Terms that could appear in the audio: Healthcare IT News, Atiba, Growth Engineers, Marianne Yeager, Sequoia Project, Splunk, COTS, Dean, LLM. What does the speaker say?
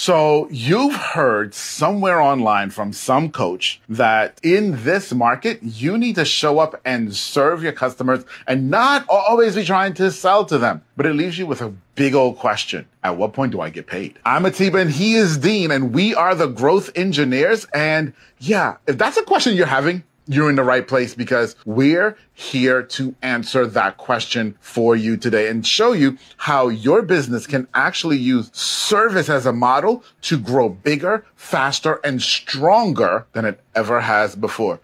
So you've heard somewhere online from some coach that in this market, you need to show up and serve your customers and not always be trying to sell to them. But it leaves you with a big old question. At what point do I get paid? I'm Atiba and he is Dean and we are the Growth Engineers. And yeah, if that's a question you're having, you're in the right place because we're here to answer that question for you today and show you how your business can actually use service as a model to grow bigger, faster, and stronger than it ever has before.